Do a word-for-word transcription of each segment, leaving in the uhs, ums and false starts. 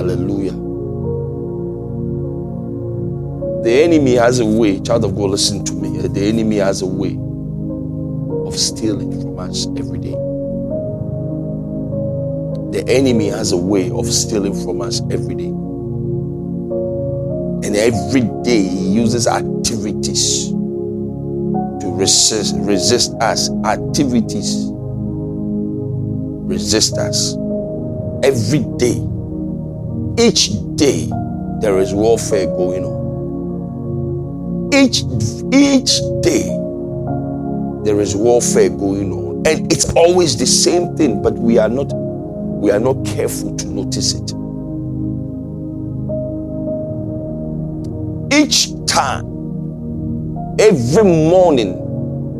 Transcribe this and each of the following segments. Hallelujah. The enemy has a way, child of God, listen to me. The enemy has a way of stealing from us every day. The enemy has a way of stealing from us every day. And every day he uses activities to resist, resist us. Activities resist us. Every day, each day, there is warfare going on. Each, each day, there is warfare going on. And it's always the same thing, but we are not We are not careful to notice it. Each time, every morning,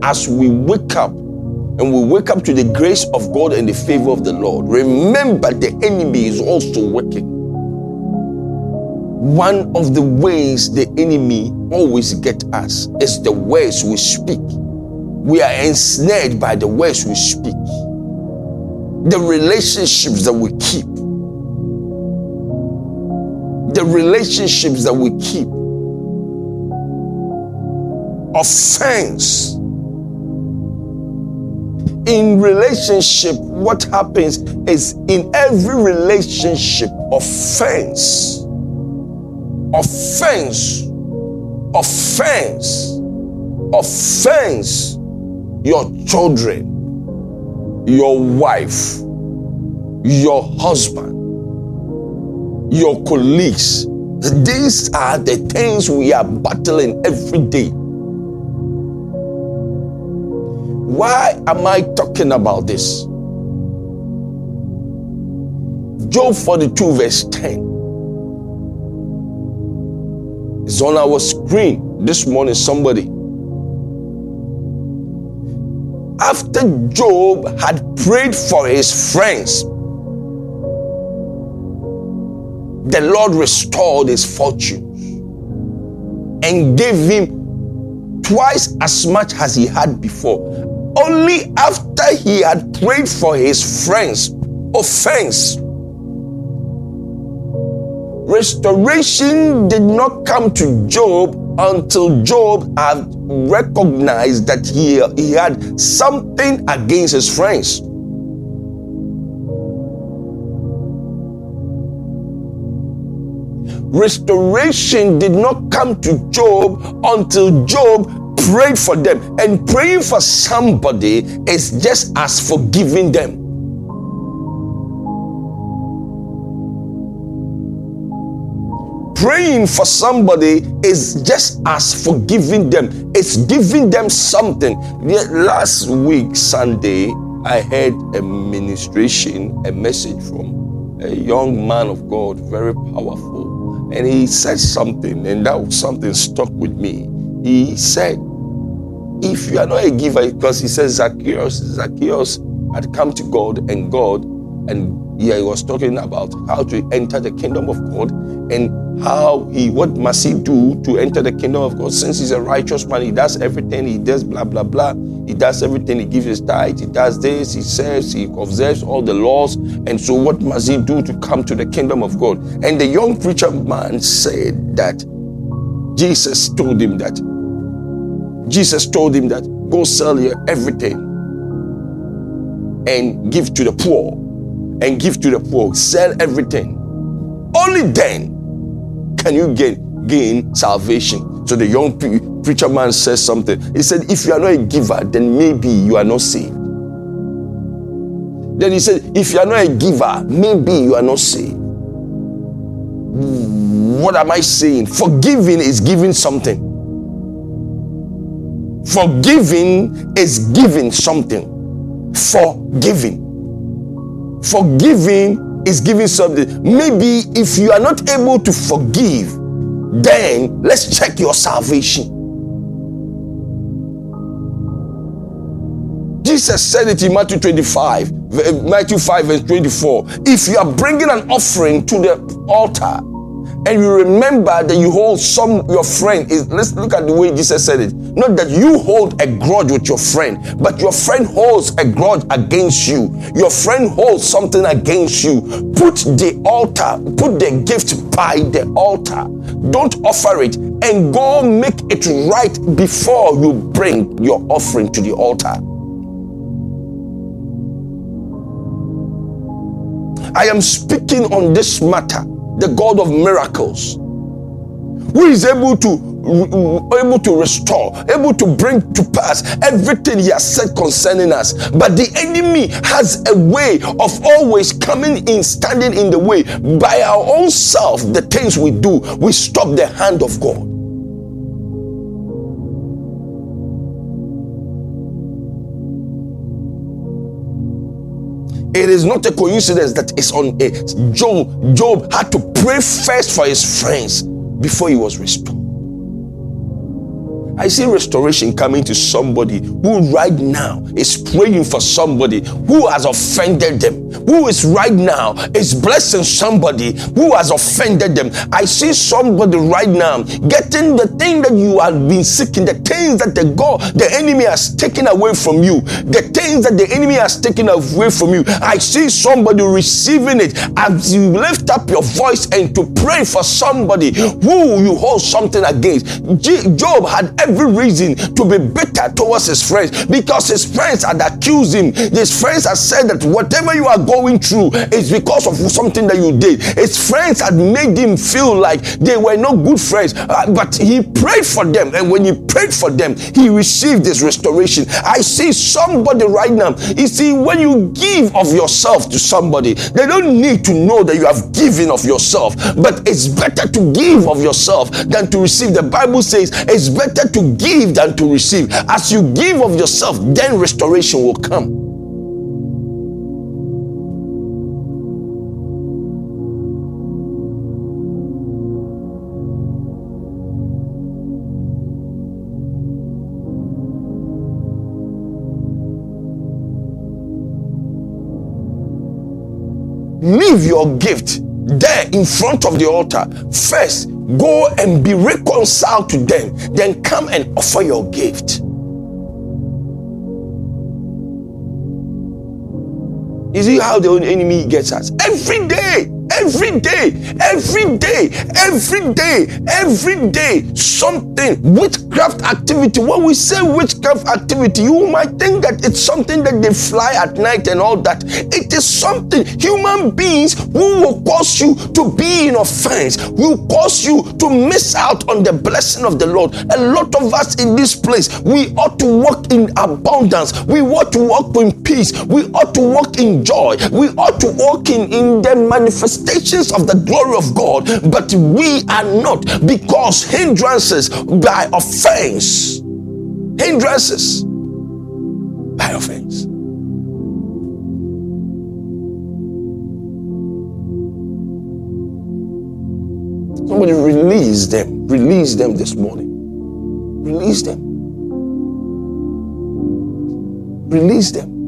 as we wake up, and we wake up to the grace of God and the favor of the Lord, remember the enemy is also working. One of the ways the enemy always gets us is the words we speak. We are ensnared by the words we speak. The relationships that we keep. The relationships that we keep. Offense. In relationship, what happens is in every relationship, offense. Offense. Offense. Offense. Your children. Your wife, your husband, your colleagues. These are the things we are battling every day. Why am I talking about this? Job forty-two verse ten. It's on our screen this morning, somebody. After Job had prayed for his friends, the Lord restored his fortunes and gave him twice as much as he had before. Only after he had prayed for his friends, offense. Restoration did not come to Job until Job had recognized that he, he had something against his friends. Restoration did not come to Job until Job prayed for them. And praying for somebody is just as forgiving them. Praying for somebody is just as forgiving them. It's giving them something. Last week, Sunday, I heard a ministration, a message from a young man of God, very powerful. And he said something, and that something stuck with me. He said, if you are not a giver, because he says Zacchaeus, Zacchaeus had come to God and God, and yeah, he was talking about how to enter the kingdom of God and How he, what must he do to enter the kingdom of God? Since he's a righteous man, he does everything, he does blah, blah, blah. He does everything, he gives his tithe, he does this, he serves, he observes all the laws. And so what must he do to come to the kingdom of God? And the young preacher man said that Jesus told him that. Jesus told him that, go sell your everything and give to the poor. And give to the poor, sell everything. Only then can you gain, gain salvation. So the young pre- preacher man says something. He said, if you are not a giver, then maybe you are not saved. Then he said, if you are not a giver, maybe you are not saved. What am I saying? Forgiving is giving something. Forgiving is giving something. Forgiving. Forgiving is giving something. Maybe if you are not able to forgive, then let's check your salvation. Jesus said it in Matthew twenty-five, Matthew five and twenty-four. If you are bringing an offering to the altar and you remember that you hold some your friend is, let's look at the way Jesus said it. Not that you hold a grudge with your friend, but your friend holds a grudge against you. Your friend holds something against you. Put the altar, put the gift by the altar. Don't offer it, and go make it right before you bring your offering to the altar. I am speaking on this matter, the God of miracles, who is able to able to restore, able to bring to pass everything he has said concerning us. But the enemy has a way of always coming in, standing in the way. By our own self, the things we do, we stop the hand of God. It is not a coincidence that it's on a Job. Job had to pray first for his friends before he was restored. I see restoration coming to somebody who right now is praying for somebody who has offended them, who is right now is blessing somebody who has offended them. I see somebody right now getting the thing that you have been seeking, the things that the God, the enemy has taken away from you, the things that the enemy has taken away from you. I see somebody receiving it as you lift up your voice and to pray for somebody who you hold something against. Job had everything. Every reason to be bitter towards his friends because his friends had accused him. His friends had said that whatever you are going through is because of something that you did. His friends had made him feel like they were not good friends, uh, but he prayed for them, and when he prayed for them, he received this restoration. I see somebody right now. You see, when you give of yourself to somebody, they don't need to know that you have given of yourself, but it's better to give of yourself than to receive. The Bible says it's better to to give than to receive. As you give of yourself, then restoration will come. Leave your gift there in front of the altar. First, go and be reconciled to them. Then come and offer your gift. You see how the enemy gets us? Every day, every day, every day, every day, every day, something, witchcraft activity. When we say witchcraft activity, you might think that it's something that they fly at night and all that. It is something, human beings who will cause you to be in offense, will cause you to miss out on the blessing of the Lord. A lot of us in this place, we ought to walk in abundance. We ought to walk in peace. We ought to walk in joy. We ought to walk in, in the manifestations of the glory of God, but we are not because hindrances by offense. Hindrances by offense. Somebody release them. Release them this morning. Release them. Release them.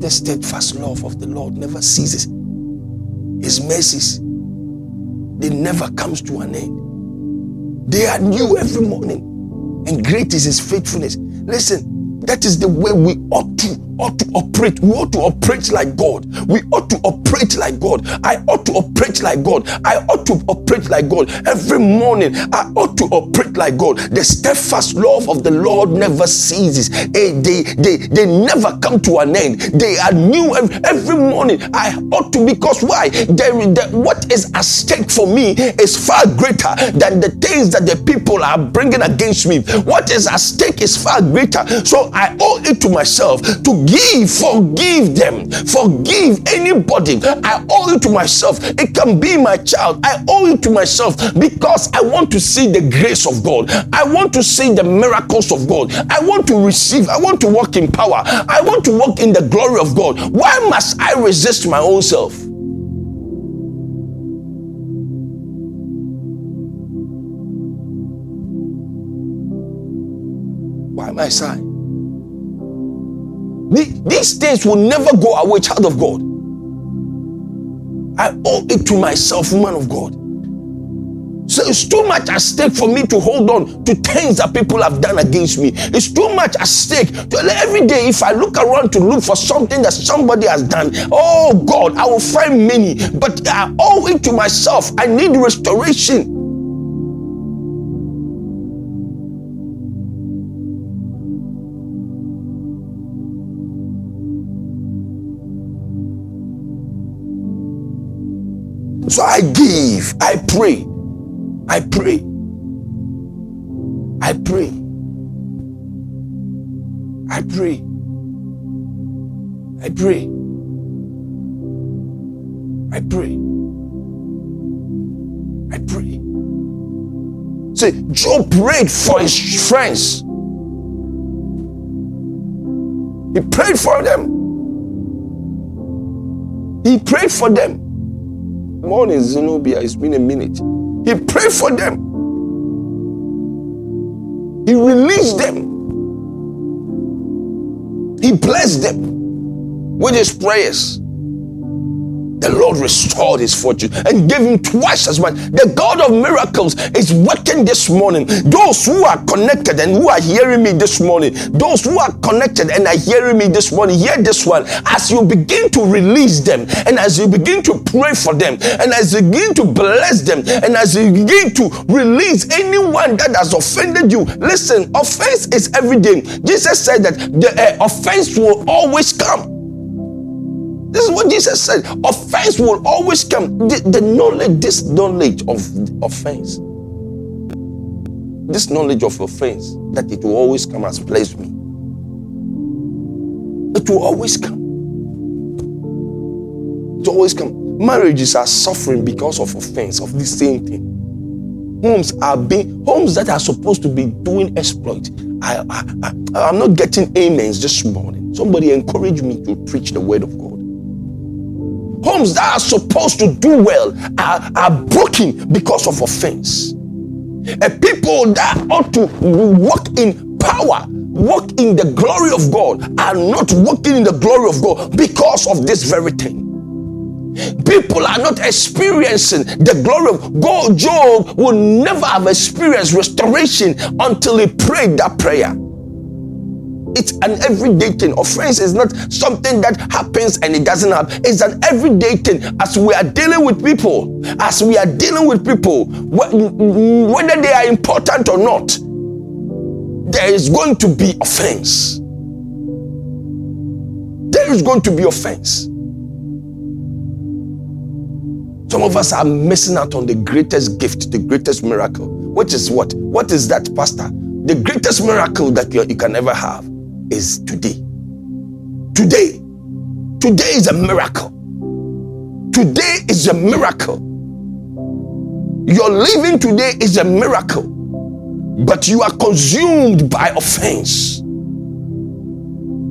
The steadfast love of the Lord never ceases. His mercies, they never comes to an end. They are new every morning, and great is His faithfulness. Listen, that is the way we ought to ought to operate. We ought to operate like God. We ought to operate like God. I ought to operate like God. I ought to operate like God. Every morning, I ought to operate like God. The steadfast love of the Lord never ceases. They, they, they, they never come to an end. They are new every, every morning. I ought to, because why? There, the, what is at stake for me is far greater than the things that the people are bringing against me. What is at stake is far greater. So I owe it to myself to give, forgive them, forgive anybody. I owe it to myself. It can be my child. I owe it to myself because I want to see the grace of God. I want to see the miracles of God. I want to receive. I want to walk in power. I want to walk in the glory of God. Why must I resist my own self? Why am I sad? These things will never go away, child of God. I owe it to myself, woman of God. So it's too much at stake for me to hold on to things that people have done against me. It's too much at stake. Every day, if I look around to look for something that somebody has done, oh God, I will find many. But I owe it to myself. I need restoration. So I give, I pray. I pray. I pray. I pray. I pray. I pray. I pray. See, Job prayed for his friends. He prayed for them. He prayed for them. Morning, Zenobia, it's been a minute. He prayed for them. He released them. He blessed them with his prayers. The Lord restored his fortune and gave him twice as much. The God of miracles is working this morning. Those who are connected and who are hearing me this morning, those who are connected and are hearing me this morning, hear this one. As you begin to release them, and as you begin to pray for them, and as you begin to bless them, and as you begin to release anyone that has offended you, listen, offense is every day. Jesus said that the uh, offense will always come. This is what Jesus said. Offense will always come. The, the knowledge, this knowledge of offense, this knowledge of offense, that it will always come has blessed me. It will always come. It will always come. Marriages are suffering because of offense, of the same thing. Homes are being, homes that are supposed to be doing exploit. I, I, I, I'm not getting amens this morning. Somebody encourage me to preach the word of God. Homes that are supposed to do well are, are broken because of offense. A people that ought to walk in power, walk in the glory of God, are not walking in the glory of God because of this very thing. People are not experiencing the glory of God. Job will never have experienced restoration until he prayed that prayer. It's an everyday thing. Offense is not something that happens and it doesn't happen. It's an everyday thing. As we are dealing with people, as we are dealing with people, whether they are important or not, there is going to be offense. There is going to be offense. Some of us are missing out on the greatest gift, the greatest miracle. Which is what? What is that, Pastor? The greatest miracle that you, you can ever have is today. Today. Today is a miracle. Today is a miracle. Your living today is a miracle, but you are consumed by offense.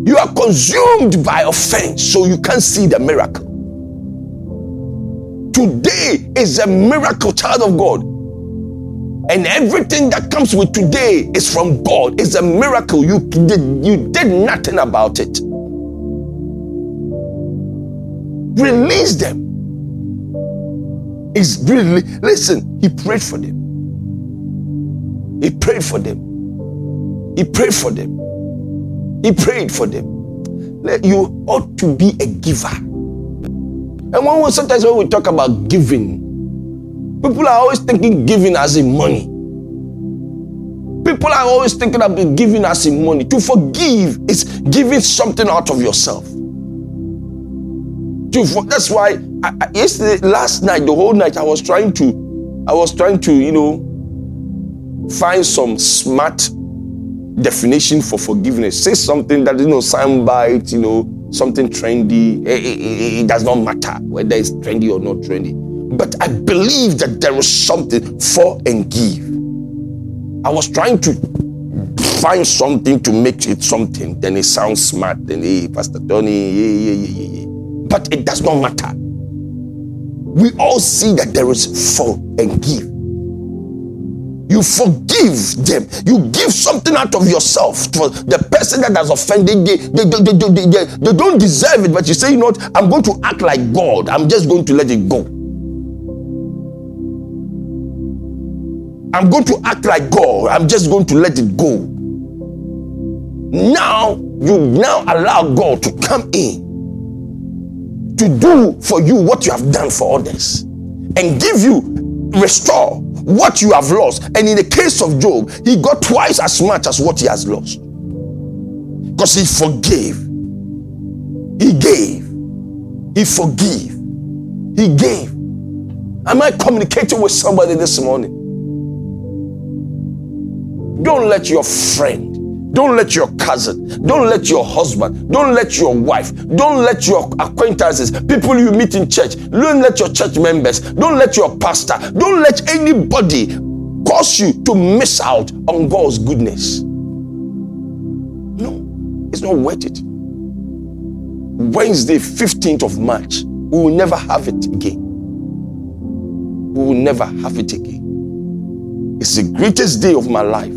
You are consumed by offense, so you can't see the miracle. Today is a miracle, child of God. And everything that comes with today is from God. It's a miracle. You did, you did nothing about it. Release them. It's really, listen, he prayed for them. He prayed for them. He prayed for them. He prayed for them. You ought to be a giver. And one will, sometimes when we talk about giving, people are always thinking giving as in money. People are always thinking about giving as in money. To forgive is giving something out of yourself. To for, that's why I, I, yesterday, last night, the whole night, I was trying to, I was trying to, you know, find some smart definition for forgiveness. Say something that, you know, soundbite, you know, something trendy. It, it, it, it does not matter whether it's trendy or not trendy. But I believe that there is something for and give. I was trying to find something to make it something. Then it sounds smart. Then, hey, Pastor Tony, yeah, yeah, yeah, yeah. But it does not matter. We all see that there is for and give. You forgive them. You give something out of yourself to the person that has offended. They, they, they, they, they, they, they don't deserve it. But you say, you know what? I'm going to act like God. I'm just going to let it go. I'm going to act like God. I'm just going to let it go. Now, you now allow God to come in to do for you what you have done for others and give you, restore what you have lost. And in the case of Job, he got twice as much as what he has lost because he forgave. He gave. He forgave. He gave. Am I communicating with somebody this morning? Don't let your friend, don't let your cousin, don't let your husband, don't let your wife, don't let your acquaintances, people you meet in church, don't let your church members, don't let your pastor, don't let anybody cause you to miss out on God's goodness. No, it's not worth it. Wednesday, fifteenth of March, we will never have it again. We will never have it again. It's the greatest day of my life.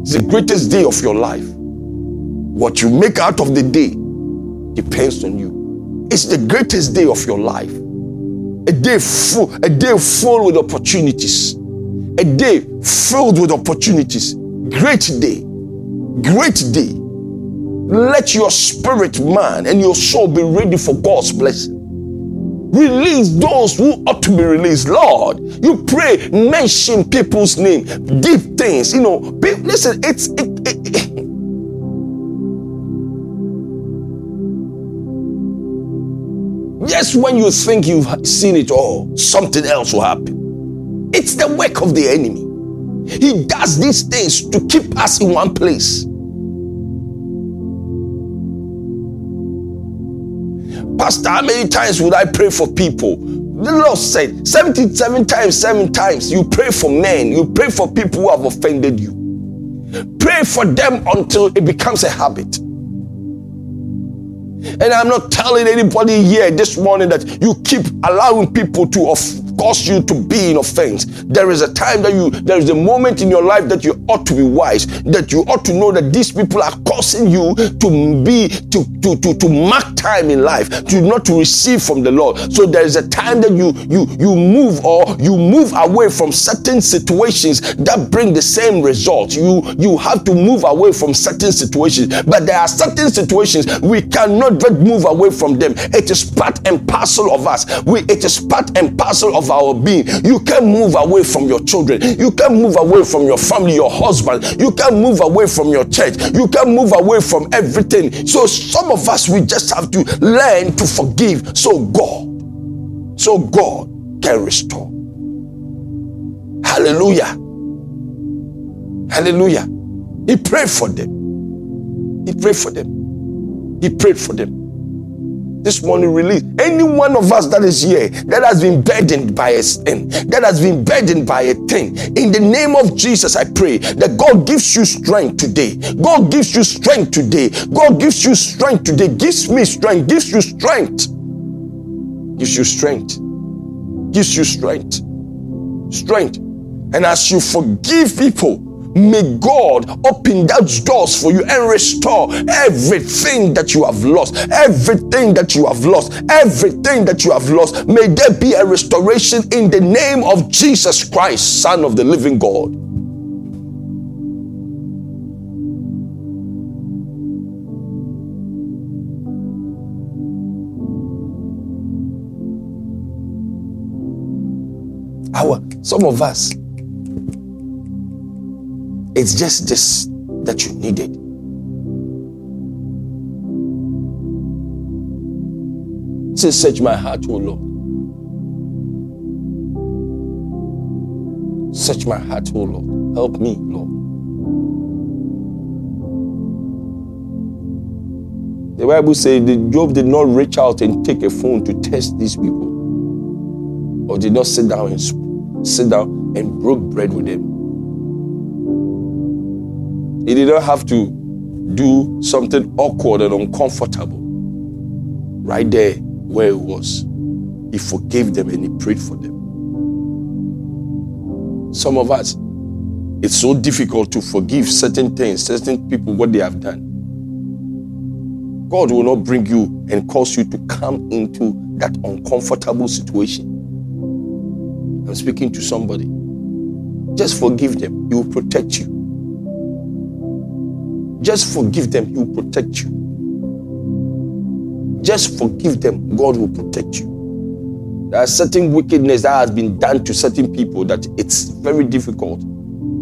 It's the greatest day of your life. What you make out of the day depends on you. It's the greatest day of your life. A day full, a day full with opportunities. A day filled with opportunities. Great day. Great day. Let your spirit man and your soul be ready for God's blessing. Release those who ought to be released. Lord, you pray, mention people's name, deep things. You know, listen, it's it, it, it. Just when you think you've seen it all, something else will happen. It's the work of the enemy. He does these things to keep us in one place. Pastor, how many times would I pray for people? The Lord said, seventy-seven times, seven times, you pray for men. You pray for people who have offended you. Pray for them until it becomes a habit. And I'm not telling anybody here this morning that you keep allowing people to off- cause you to be in offense. There is a time that you, there is a moment in your life that you ought to be wise, that you ought to know that these people are causing you to be, to, to, to, to mark time in life, to not to receive from the Lord. So there is a time that you, you, you move or you move away from certain situations that bring the same result. You, you have to move away from certain situations, but there are certain situations we cannot move away from them. It is part and parcel of us. We, it is part and parcel of our being. You can't move away from your children. You can't move away from your family, your husband. You can't move away from your church. You can't move away from everything. So some of us, we just have to learn to forgive so God, so God can restore. Hallelujah. Hallelujah. He prayed for them. He prayed for them. He prayed for them. This morning, release any one of us that is here that has been burdened by a sin, that has been burdened by a thing. In the name of Jesus, I pray that God gives you strength today. God gives you strength today. God gives you strength today. Gives me strength. Gives you strength. Gives you strength. Gives you strength. Strength. And as you forgive people, may God open those doors for you and restore everything that you have lost. Everything that you have lost. Everything that you have lost. May there be a restoration in the name of Jesus Christ, Son of the Living God. Our, some of us, it's just this that you needed. Say, search my heart, O Lord. Search my heart, O Lord. Help me, Lord. The Bible says that Job did not reach out and take a phone to test these people, or did not sit down and sit down and broke bread with them. He did not have to do something awkward and uncomfortable. Right there where he was, he forgave them and he prayed for them. Some of us, it's so difficult to forgive certain things, certain people, what they have done. God will not bring you and cause you to come into that uncomfortable situation. I'm speaking to somebody. Just forgive them. He will protect you. Just forgive them. He will protect you. Just forgive them. God will protect you. There are certain wickedness that has been done to certain people that it's very difficult.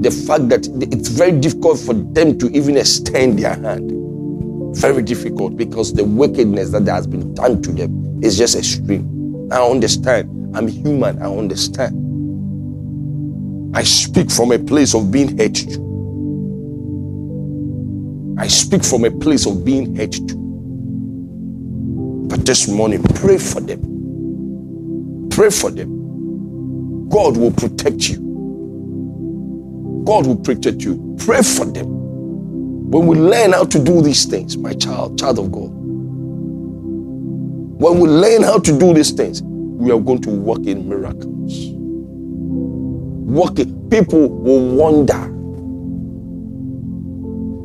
The fact that it's very difficult for them to even extend their hand. Very difficult, because the wickedness that has been done to them is just extreme. I understand. I'm human. I understand. I speak from a place of being hurt too. I speak from a place of being hurt too. But this morning, pray for them. Pray for them. God will protect you. God will protect you. Pray for them. When we learn how to do these things, my child, child of God, when we learn how to do these things, we are going to walk in miracles. Walking, people will wonder.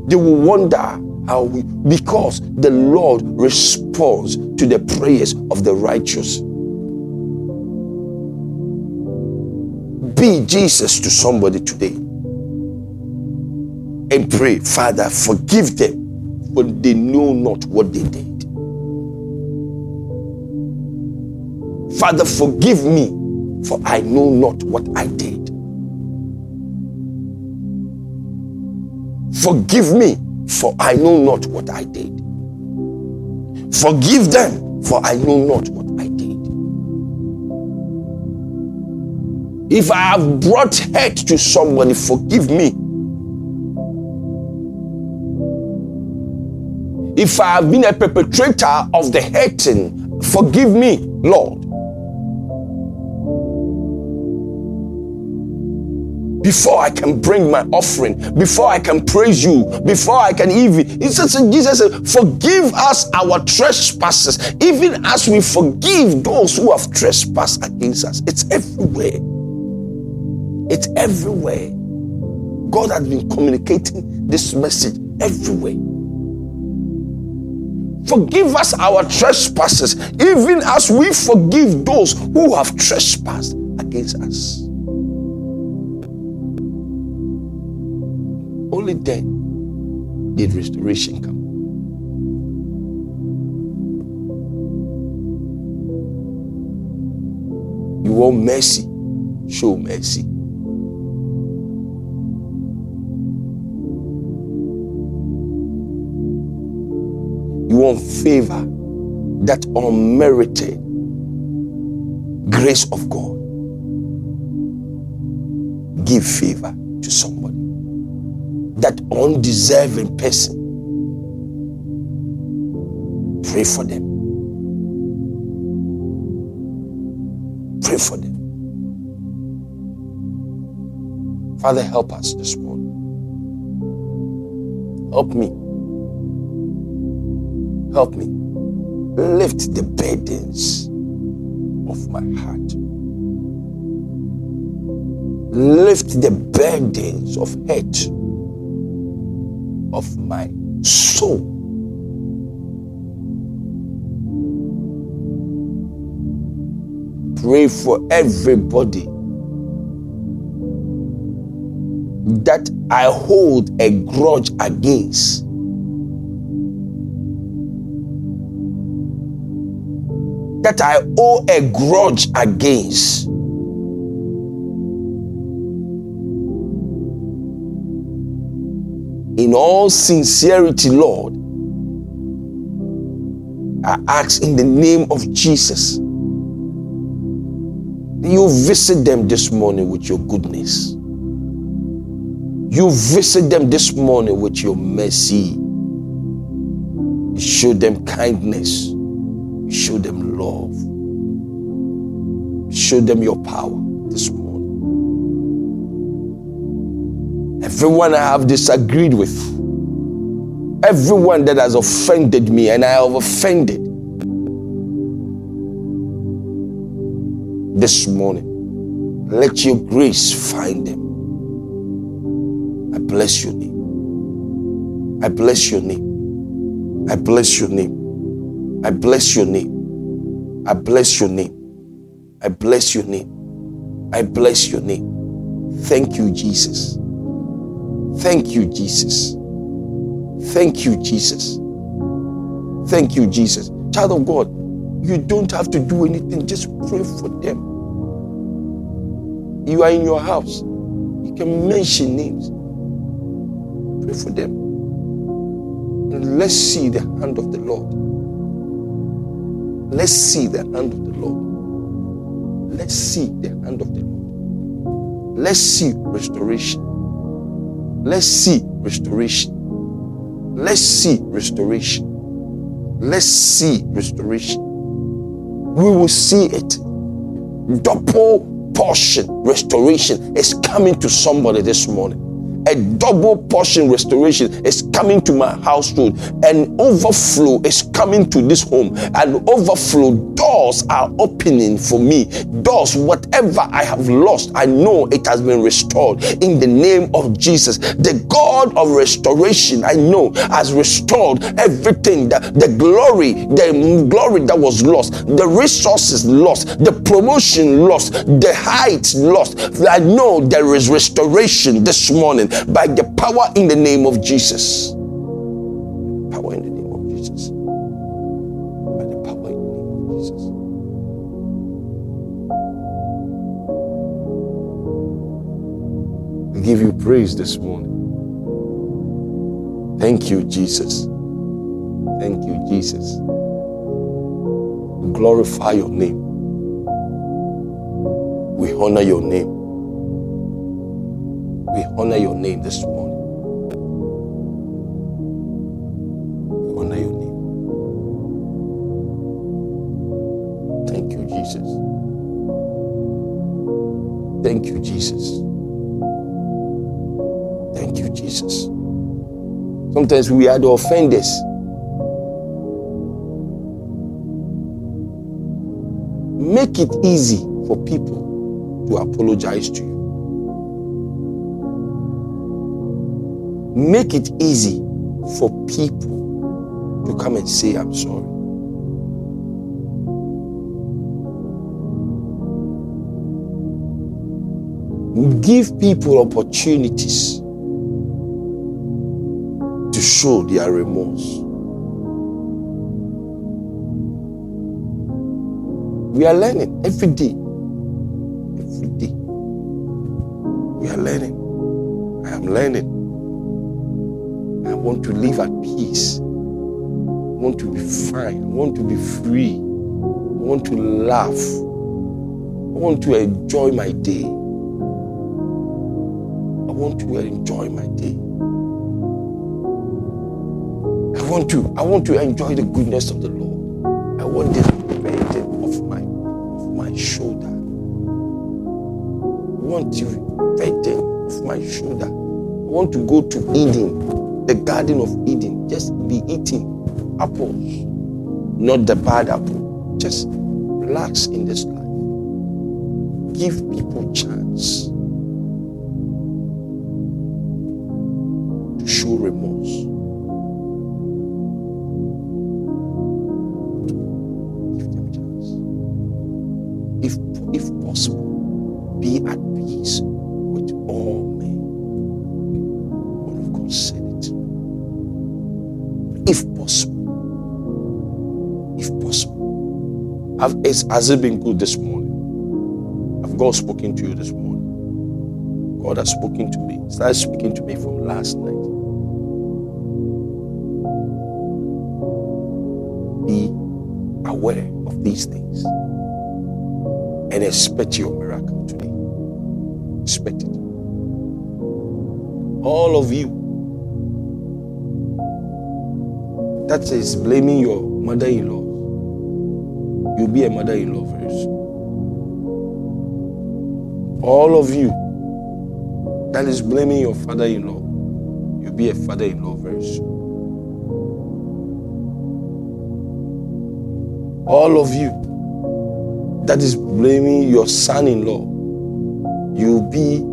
They will wonder how we, because the Lord responds to the prayers of the righteous. Be Jesus to somebody today and pray, Father, forgive them, for they know not what they did. Father, forgive me, for I know not what I did. Forgive me, for I know not what I did. Forgive them, for I know not what I did. If I have brought hurt to somebody, forgive me. If I have been a perpetrator of the hurting, forgive me, Lord. Before I can bring my offering, before I can praise you, before I can even, Jesus said, forgive us our trespasses, even as we forgive those who have trespassed against us. It's everywhere. It's everywhere. God has been communicating this message everywhere. Forgive us our trespasses, even as we forgive those who have trespassed against us. Only then did restoration come. You want mercy? Show mercy. You want favor, that unmerited grace of God. Give favor to somebody, that undeserving person. Pray for them. Pray for them. Father, help us this morning. Help me. Help me lift the burdens of my heart. Lift the burdens of hate of my soul. Pray for everybody that I hold a grudge against. That I owe a grudge against. In all sincerity, Lord, I ask in the name of Jesus, you visit them this morning with your goodness. You visit them this morning with your mercy. You show them kindness. You show them love. You show them your power this morning. Everyone I have disagreed with, everyone that has offended me and I have offended, this morning, let your grace find them. I bless your name. I bless your name. I bless your name. I bless your name. I bless your name. I bless your name. I bless your name. Thank you, Jesus. Thank you, Jesus. Thank you, Jesus. Thank you, Jesus. Child of God, you don't have to do anything. Just pray for them. You are in your house. You can mention names. Pray for them. And let's see the hand of the Lord. Let's see the hand of the Lord. Let's see the hand of the Lord. Let's see restoration. Let's see restoration. Let's see restoration. Let's see restoration. We will see it. Double portion restoration is coming to somebody this morning. A double portion restoration is coming to my household. An overflow is coming to this home. An overflow, doors are opening for me. Doors, whatever I have lost, I know it has been restored in the name of Jesus. The God of restoration, I know, has restored everything. The, the glory, the glory that was lost, the resources lost, the promotion lost, the heights lost. I know there is restoration this morning by the power in the name of Jesus. Power in the name of Jesus. By the power in the name of Jesus. We give you praise this morning. Thank you, Jesus. Thank you, Jesus. We glorify your name. We honor your name. We honor your name this morning. Thank you, Jesus. Thank you, Jesus. Sometimes we are the offenders. Make it easy for people to apologize to you. Make it easy for people to come and say, I'm sorry. Give people opportunities to show their remorse. We are learning every day. Every day. We are learning. I am learning. I want to live at peace. I want to be fine. I want to be free. I want to laugh. I want to enjoy my day. I want to enjoy my day. I want to, I want to enjoy the goodness of the Lord. I want this burden off my, off my shoulder. I want the burden off my shoulder. I want to go to Eden, the Garden of Eden, just be eating apples, not the bad apple. Just relax in this life. Give people chance. Show remorse. Give them chance. If, if possible, be at peace with all men. One of God said it. If possible, if possible. Have, has it been good this morning? Have God spoken to you this morning? God has spoken to me. Started speaking to me from last night. Aware of these things and expect your miracle today. Expect it. All of you that is blaming your mother-in-law, you'll be a mother-in-law very soon. All of you that is blaming your father-in-law, you'll be a father-in-law very soon. All of you that is blaming your son-in-law, you'll be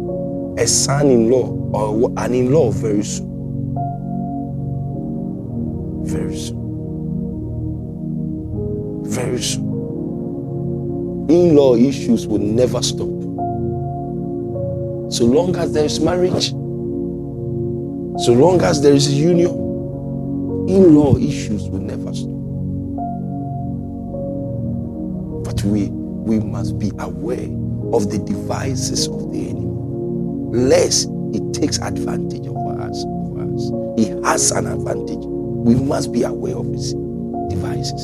a son-in-law or an in-law very soon. Very soon. Very soon. In-law issues will never stop. So long as there is marriage, so long as there is union, in-law issues will never stop. But we, we must be aware of the devices of the enemy, lest it takes advantage of us. Of us. He has an advantage. We must be aware of his devices.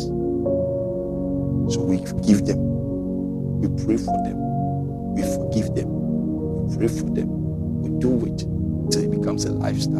So we give them. We pray for them. We forgive them. We pray for them. We do it till it becomes a lifestyle.